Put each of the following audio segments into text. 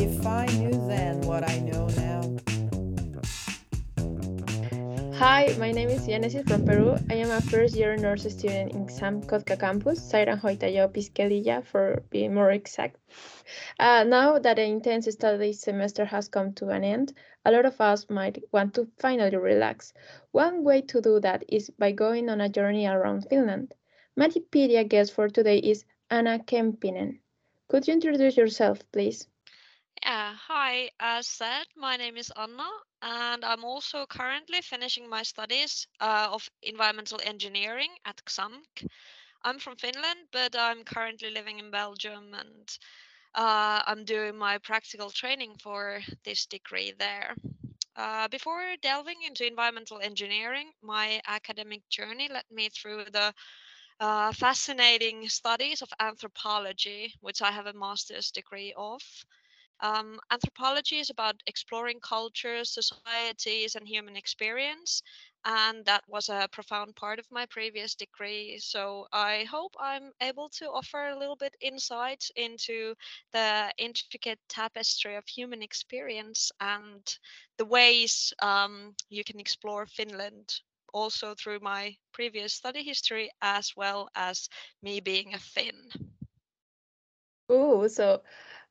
If I knew then what I know now. Hi, my name is Genesis from Peru. I am a first-year nurse student in Xamk campus, sairaanhoitajaopiskelija for being more exact. Now that the intense study semester has come to an end, a lot of us might want to finally relax. One way to do that is by going on a journey around Finland. Mattipedia guest for today is Anna Kemppinen. Could you introduce yourself, please? Hi, as said, my name is Anna, and I'm also currently finishing my studies of environmental engineering at Xamk. I'm from Finland, but I'm currently living in Belgium, and I'm doing my practical training for this degree there. Before delving into environmental engineering, my academic journey led me through the fascinating studies of anthropology, which I have a master's degree of. Anthropology is about exploring cultures, societies, and human experience, and that was a profound part of my previous degree, so I hope I'm able to offer a little bit insight into the intricate tapestry of human experience and the ways you can explore Finland, also through my previous study history, as well as me being a Finn. Oh, so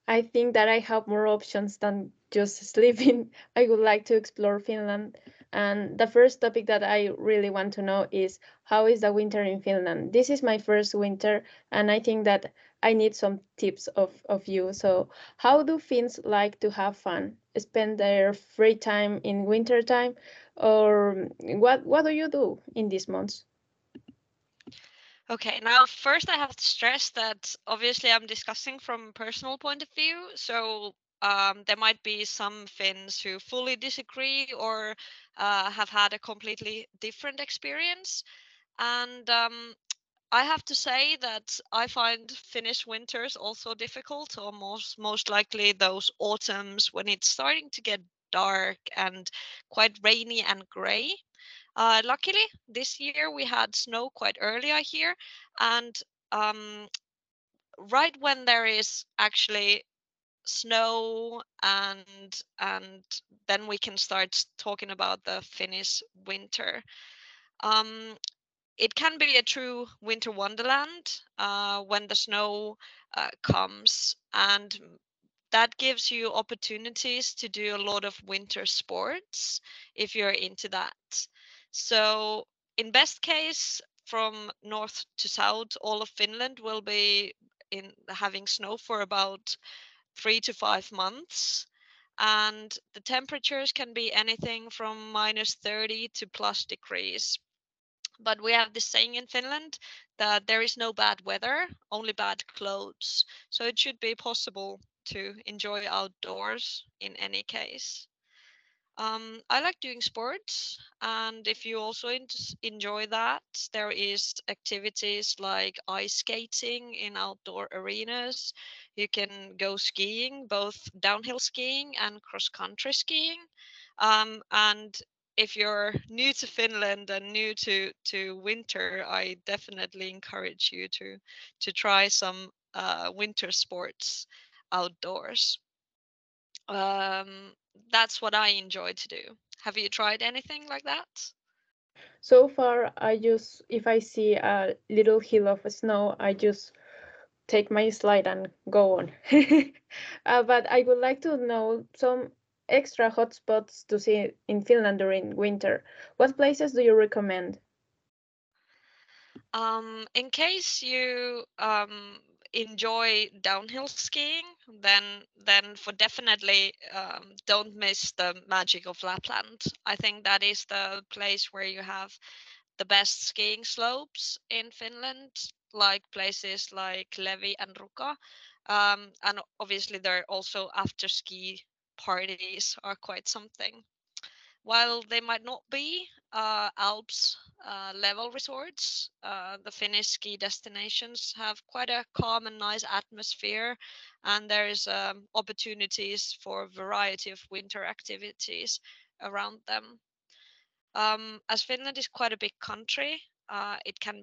I think that I have more options than just sleeping. I would like to explore Finland. And the first topic that I really want to know is how is the winter in Finland? This is my first winter, and I think that I need some tips of you. So how do Finns like to have fun? Spend their free time in winter time? Or what do you do in these months? Okay, now first I have to stress that obviously I'm discussing from a personal point of view, so there might be some Finns who fully disagree or have had a completely different experience. And I have to say that I find Finnish winters also difficult, or most likely those autumns when it's starting to get dark and quite rainy and grey. Luckily, this year we had snow quite earlier here, and right when there is actually snow, and then we can start talking about the Finnish winter. It can be a true winter wonderland when the snow comes, and that gives you opportunities to do a lot of winter sports if you're into that. So in best case, from north to south, all of Finland will be having snow for about 3 to 5 months. And the temperatures can be anything from -30 to +degrees. But we have this saying in Finland that there is no bad weather, only bad clothes. So it should be possible to enjoy outdoors in any case. I like doing sports, and if you also enjoy that, there is activities like ice skating in outdoor arenas. You can go skiing, both downhill skiing and cross-country skiing. And if you're new to Finland and new to winter, I definitely encourage you to try some winter sports outdoors. That's what I enjoy to do. Have you tried anything like that? So far, if I see a little hill of snow, I just take my slide and go on. But I would like to know some extra hotspots to see in Finland during winter. What places do you recommend? In case you enjoy downhill skiing, then for definitely don't miss the magic of Lapland. I think that is the place where you have the best skiing slopes in Finland, like places like Levi and Ruka, and obviously there are also after ski parties are quite something. While they might not be Alps level resorts, the Finnish ski destinations have quite a calm and nice atmosphere, and there is opportunities for a variety of winter activities around them. As Finland is quite a big country, it can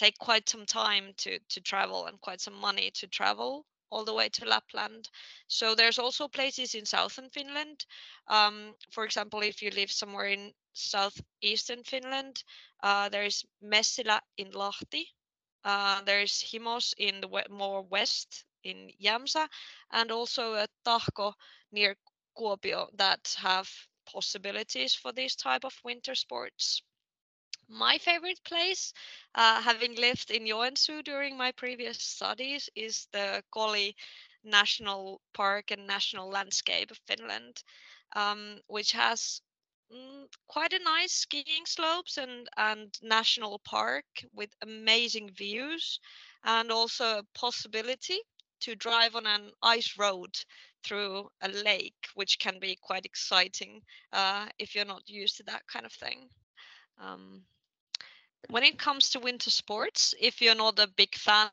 take quite some time to travel and quite some money to travel all the way to Lapland. So there's also places in southern Finland. For example, if you live somewhere in southeastern Finland, there is Messilä in Lahti. There is Himos in the more west in Jämsä, and also a Tahko near Kuopio that have possibilities for these type of winter sports. My favorite place, having lived in Joensuu during my previous studies, is the Koli National Park and National Landscape of Finland, which has quite a nice skiing slopes and national park with amazing views, and also a possibility to drive on an ice road through a lake, which can be quite exciting if you're not used to that kind of thing. When it comes to winter sports, if you're not a big fan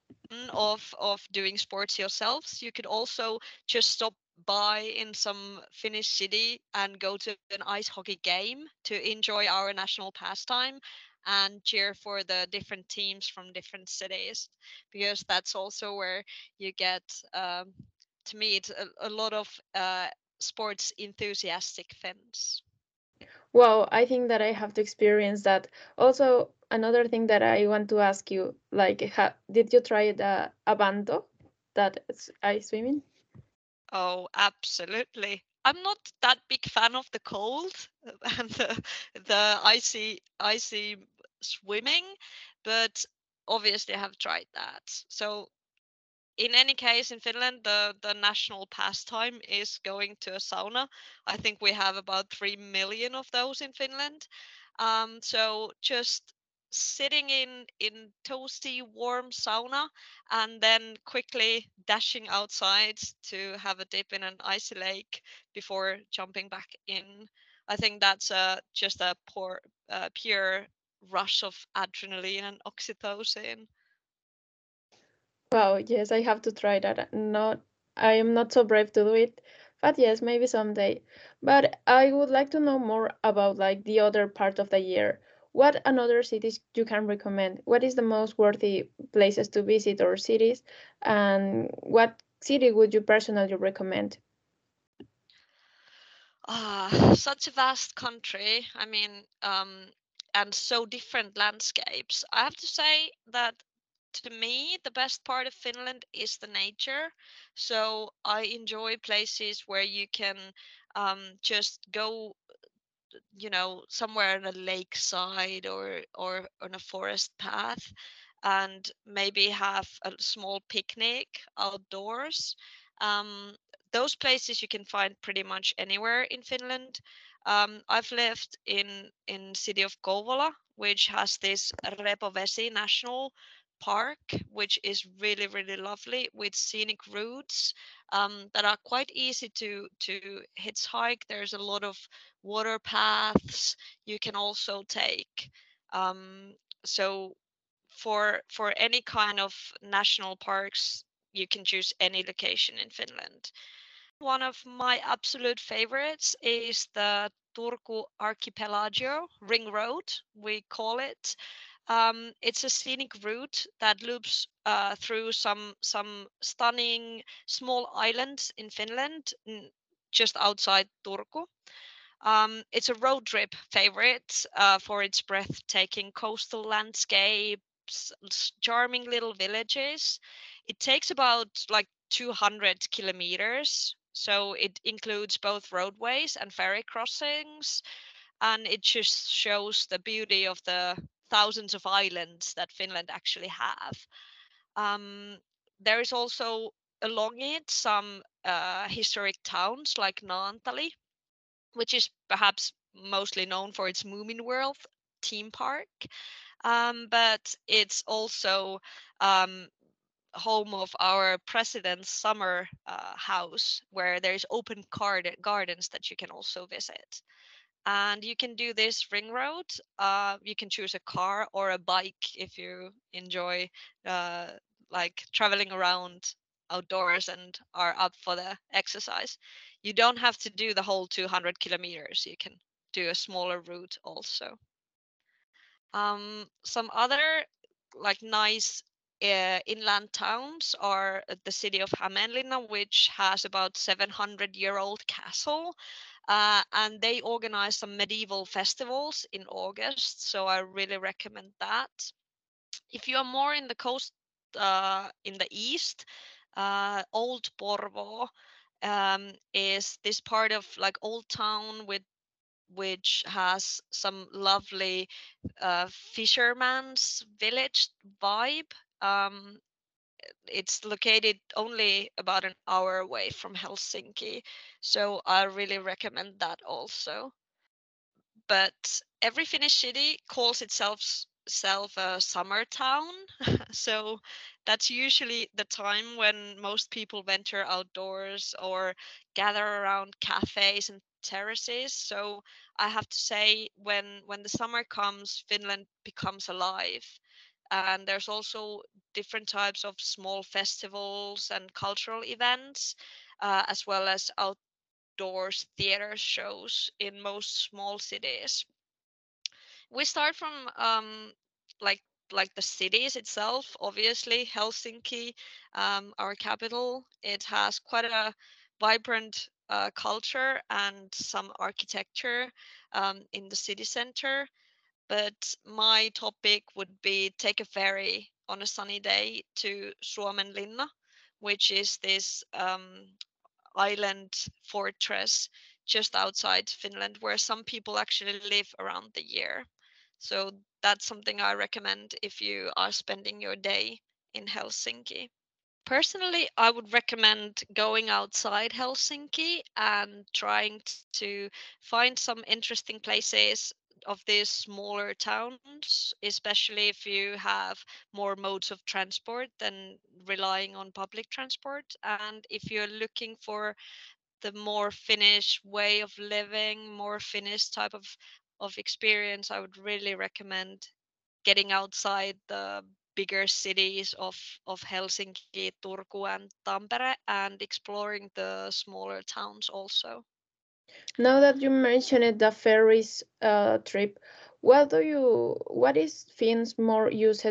of doing sports yourselves, you could also just stop by in some Finnish city and go to an ice hockey game to enjoy our national pastime and cheer for the different teams from different cities, because that's also where you get to meet a lot of sports enthusiastic Finns. Wow, I think that I have to experience that. Also, another thing that I want to ask you, like, did you try the abanto, that ice swimming? Oh, absolutely. I'm not that big fan of the cold and the icy swimming, but obviously I have tried that. So in any case, in Finland, the national pastime is going to a sauna. I think we have about 3 million of those in Finland. So just sitting in toasty, warm sauna and then quickly dashing outside to have a dip in an icy lake before jumping back in. I think that's just a pure rush of adrenaline and oxytocin. Wow, yes, I have to try that. I am not so brave to do it, but yes, maybe someday. But I would like to know more about like the other part of the year. What another cities you can recommend? What is the most worthy places to visit or cities? And what city would you personally recommend? Such a vast country. I mean, and so different landscapes. I have to say that to me, the best part of Finland is the nature. So I enjoy places where you can just go, you know, somewhere on a lakeside or on a forest path, and maybe have a small picnic outdoors. Those places you can find pretty much anywhere in Finland. I've lived in city of Kouvola, which has this Repovesi National Park, which is really, really lovely, with scenic routes that are quite easy to hitchhike. There's a lot of water paths you can also take. So for any kind of national parks, you can choose any location in Finland. One of my absolute favorites is the Turku Archipelago Ring Road, we call it. It's a scenic route that loops through some stunning small islands in Finland, just outside Turku. It's a road trip favorite for its breathtaking coastal landscapes, charming little villages. It takes about like 200 kilometers, so it includes both roadways and ferry crossings, and it just shows the beauty of the thousands of islands that Finland actually have. There is also along it some historic towns like Naantali, which is perhaps mostly known for its Moomin World theme park, but it's also home of our president's summer house, where there's open gardens that you can also visit. And you can do this ring road. You can choose a car or a bike if you enjoy like traveling around outdoors and are up for the exercise. You don't have to do the whole 200 kilometers. You can do a smaller route also. Some other like nice inland towns are the city of Hämeenlinna, which has about 700-year-old castle. And they organize some medieval festivals in August, so I really recommend that. If you are more in the coast, in the east, old Borvo is this part of like old town with which has some lovely fisherman's village vibe. It's located only about an hour away from Helsinki, so I really recommend that also. But every Finnish city calls itself a summer town, so that's usually the time when most people venture outdoors or gather around cafes and terraces. So I have to say, when the summer comes, Finland becomes alive. And there's also different types of small festivals and cultural events, as well as outdoors theater shows in most small cities. We start from like the cities itself. Obviously, Helsinki, our capital, it has quite a vibrant culture and some architecture in the city center. But my topic would be take a ferry on a sunny day to Suomenlinna, which is this island fortress just outside Finland where some people actually live around the year. So that's something I recommend if you are spending your day in Helsinki. Personally, I would recommend going outside Helsinki and trying to find some interesting places of these smaller towns, especially if you have more modes of transport than relying on public transport. And if you're looking for the more Finnish way of living, more Finnish type of experience, I would really recommend getting outside the bigger cities of Helsinki, Turku and Tampere and exploring the smaller towns also. Now that you mentioned the ferries trip, what is Finn's more used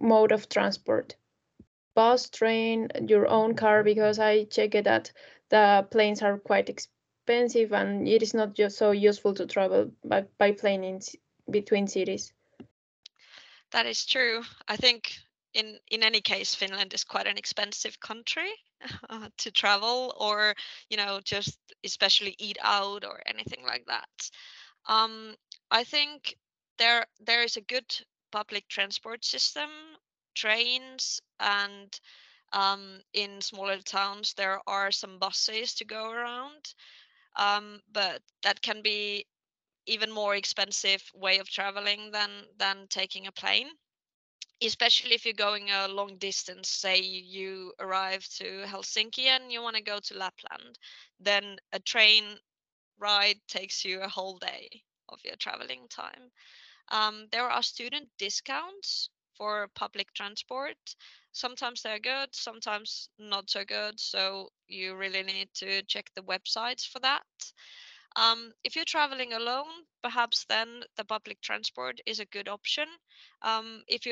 mode of transport? Bus, train, your own car? Because I checked that the planes are quite expensive and it is not just so useful to travel by plane between cities. That is true. I think in any case, Finland is quite an expensive country to travel or, you know, just especially eat out or anything like that. I think there is a good public transport system, trains, and in smaller towns there are some buses to go around, but that can be even more expensive way of traveling than taking a plane. Especially if you're going a long distance, say you arrive to Helsinki and you want to go to Lapland, then a train ride takes you a whole day of your traveling time. There are student discounts for public transport. Sometimes they're good, sometimes not so good. So you really need to check the websites for that. If you're traveling alone, perhaps then the public transport is a good option. If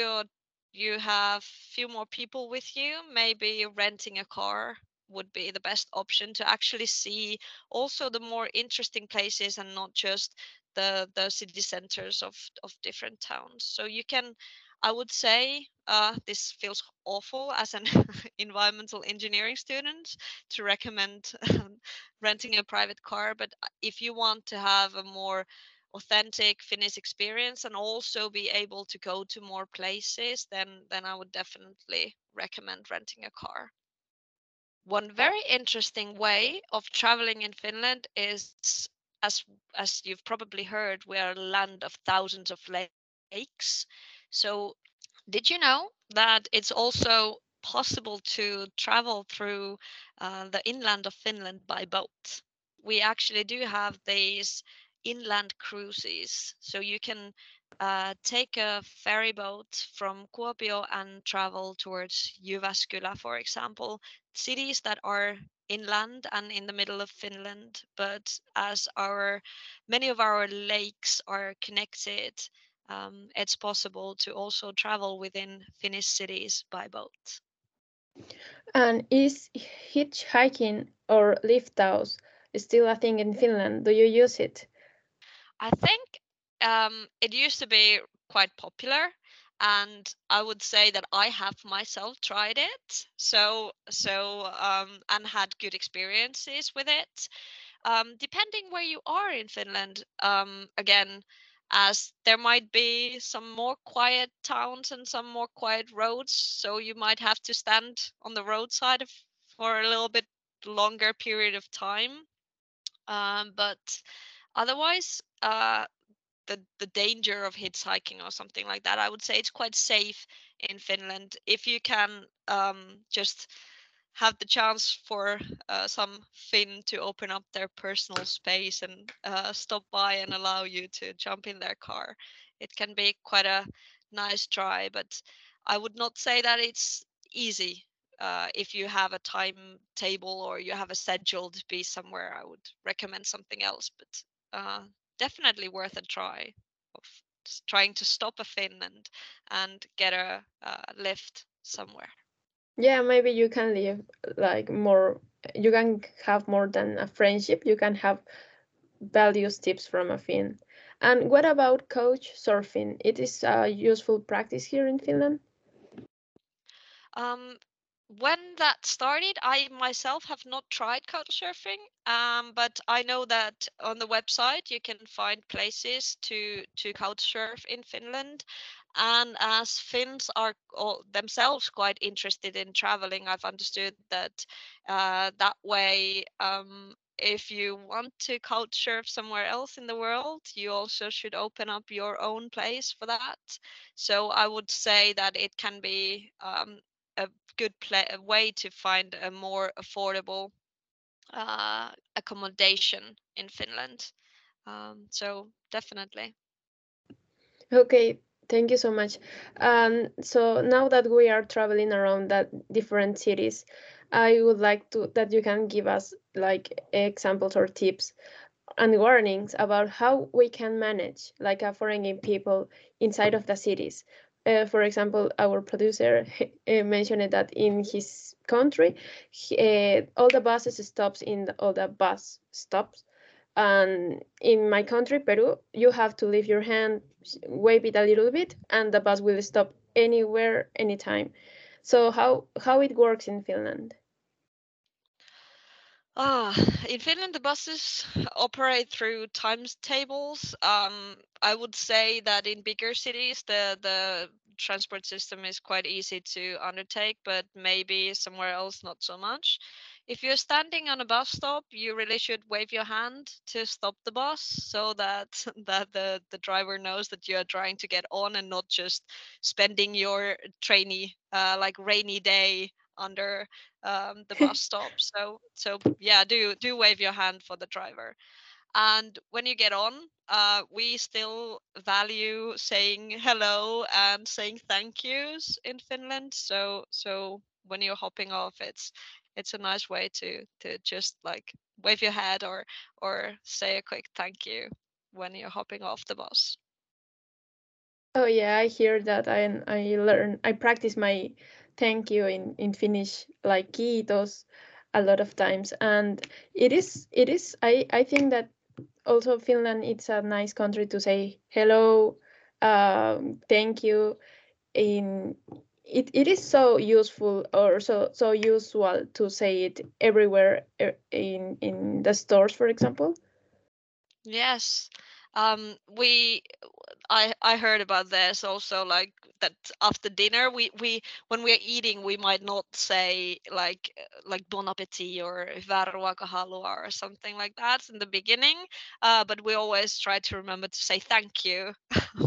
you have few more people with you, maybe renting a car would be the best option to actually see also the more interesting places and not just the city centers of different towns. So you can, I would say, this feels awful as an environmental engineering student to recommend renting a private car. But if you want to have a more authentic Finnish experience and also be able to go to more places, then I would definitely recommend renting a car. One very interesting way of traveling in Finland is, as you've probably heard, we are a land of thousands of lakes. So did you know that it's also possible to travel through the inland of Finland by boat? We actually do have these inland cruises, so you can take a ferry boat from Kuopio and travel towards Jyväskylä, for example, cities that are inland and in the middle of Finland. But as many of our lakes are connected, it's possible to also travel within Finnish cities by boat. And is hitchhiking or liftaus still a thing in Finland? Do you use it? I think it used to be quite popular, and I would say that I have myself tried it, and had good experiences with it. Depending where you are in Finland, again, as there might be some more quiet towns and some more quiet roads, so you might have to stand on the roadside for a little bit longer period of time. But otherwise, the danger of hitchhiking or something like that, I would say it's quite safe in Finland if you can just have the chance for some Finn to open up their personal space and stop by and allow you to jump in their car. It can be quite a nice try, but I would not say that it's easy if you have a timetable or you have a schedule to be somewhere. I would recommend something else, but definitely worth a try of trying to stop a Finn and get a lift somewhere. Yeah, maybe you can live like more, you can have more than a friendship, you can have values tips from a Finn. And what about couch surfing? It is a useful practice here in Finland? When that started, I myself have not tried couch surfing, but I know that on the website you can find places to couch surf in Finland. And as Finns are themselves quite interested in traveling, I've understood that that way, if you want to couch surf somewhere else in the world, you also should open up your own place for that. So I would say that it can be a good way to find a more affordable accommodation in Finland. So definitely. Okay. Thank you so much. So now that we are traveling around that different cities, I would like to that you can give us like examples or tips and warnings about how we can manage like a foreign people inside of the cities. For example, our producer mentioned that in his country, all the buses stops in all the bus stops. And in my country, Peru, you have to leave your hand, wave it a little bit, and the bus will stop anywhere, anytime. So how it works in Finland? In Finland, the buses operate through timetables. I would say that in bigger cities, the transport system is quite easy to undertake, but maybe somewhere else not so much. If you're standing on a bus stop, you really should wave your hand to stop the bus so that the driver knows that you're trying to get on and not just spending your trainee, like rainy day under the bus stop. So yeah, do wave your hand for the driver. And when you get on, we still value saying hello and saying thank yous in Finland. So when you're hopping off, it's a nice way to just like wave your head or say a quick thank you when you're hopping off the bus. Oh yeah, I hear that. I practice my thank you in Finnish, like kiitos, a lot of times. And it is I think that also Finland, it's a nice country to say hello, thank you. It is so useful or so usual to say it everywhere in the stores, for example. Yes, I heard about this also, like that after dinner we when we're eating we might not say like bon appetit or hyvää ruokahalua or something like that in the beginning, but we always try to remember to say thank you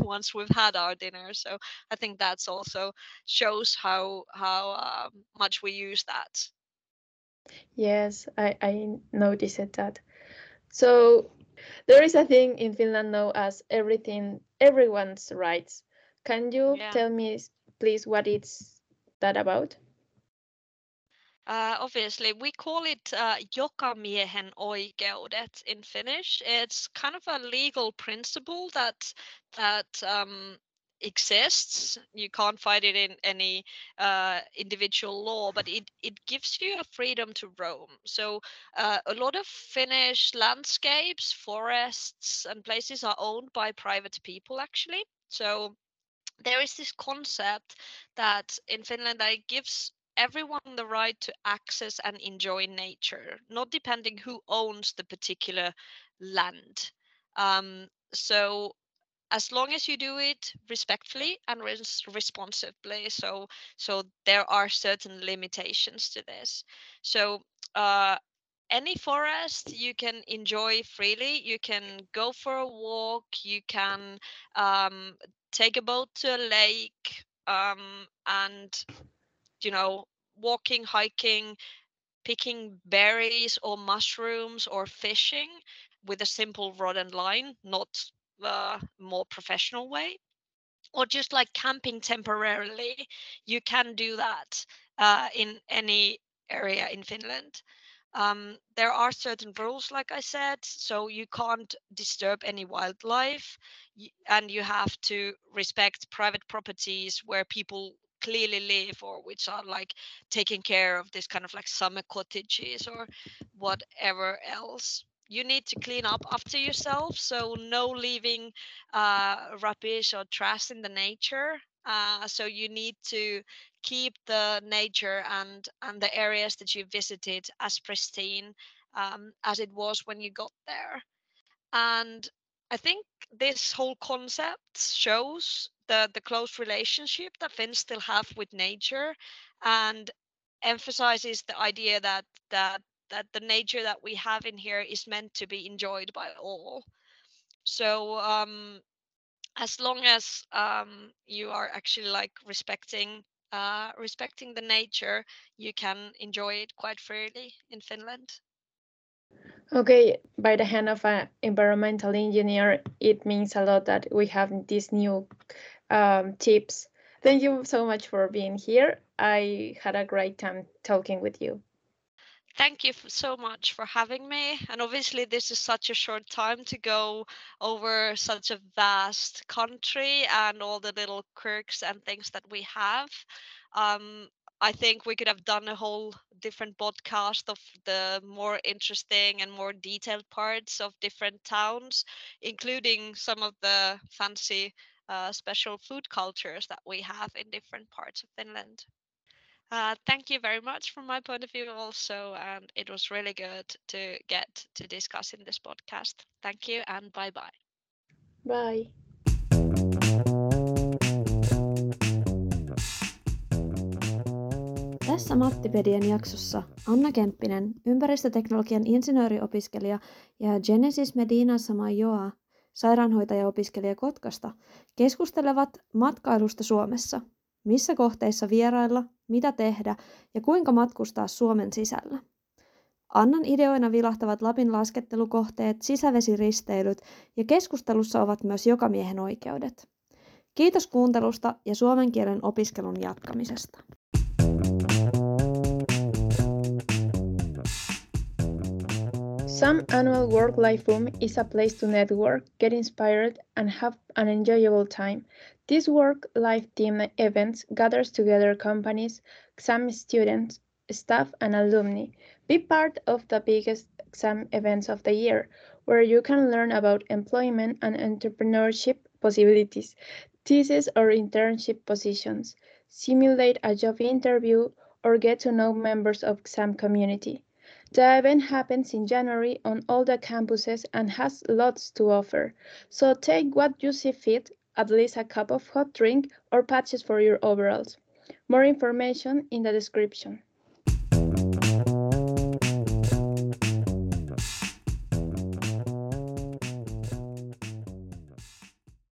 once we've had our dinner. So I think that's also shows how much we use that. Yes, I noticed that. So there is a thing in Finland now as everyone's rights. Can you tell me, please, what it's that about? Obviously, we call it jokamiehen oikeudet in Finnish. It's kind of a legal principle that exists. You can't find it in any individual law, but it gives you a freedom to roam. So a lot of Finnish landscapes, forests, and places are owned by private people, actually. So there is this concept that in Finland it gives everyone the right to access and enjoy nature, not depending who owns the particular land. So as long as you do it respectfully and responsibly, so there are certain limitations to this. So any forest you can enjoy freely, you can go for a walk, you can take a boat to a lake, and walking, hiking, picking berries or mushrooms or fishing with a simple rod and line, not the more professional way. Or just like camping temporarily, you can do that in any area in Finland. There are certain rules, like I said, so you can't disturb any wildlife, and you have to respect private properties where people clearly live, or which are like taking care of this kind of like summer cottages or whatever else. You need to clean up after yourself, so no leaving rubbish or trash in the nature. So you need to keep the nature and the areas that you visited as pristine as it was when you got there. And I think this whole concept shows the close relationship that Finns still have with nature, and emphasizes the idea that the nature that we have in here is meant to be enjoyed by all. So as long as you are actually like respecting the nature, you can enjoy it quite freely in Finland. Okay, by the hand of an environmental engineer, it means a lot that we have these new tips. Thank you so much for being here. I had a great time talking with you. Thank you so much for having me. And obviously, this is such a short time to go over such a vast country and all the little quirks and things that we have. I think we could have done a whole different podcast of the more interesting and more detailed parts of different towns, including some of the fancy special food cultures that we have in different parts of Finland. Thank you very much from my point of view also, and it was really good to get to discuss in this podcast. Thank you and bye-bye. Bye. Tässä Mattipedian jaksossa Anna Kemppinen, ympäristöteknologian insinööriopiskelija, ja Genesis Medina Zamalloa, sairaanhoitajaopiskelija Kotkasta, keskustelevat matkailusta Suomessa. Missä kohteissa vierailla, mitä tehdä ja kuinka matkustaa Suomen sisällä. Annan ideoina vilahtavat Lapin laskettelukohteet, sisävesiristeilyt ja keskustelussa ovat myös jokamiehen oikeudet. Kiitos kuuntelusta ja suomen kielen opiskelun jatkamisesta. Some annual work life boom is a place to network, get inspired, and have an enjoyable time. This work life team events gathers together companies, Xamk students, staff, and alumni. Be part of the biggest Xamk events of the year, where you can learn about employment and entrepreneurship possibilities, thesis or internship positions, simulate a job interview, or get to know members of Xamk community. The event happens in January on all the campuses and has lots to offer, so take what you see fit, at least a cup of hot drink or patches for your overalls. More information in the description.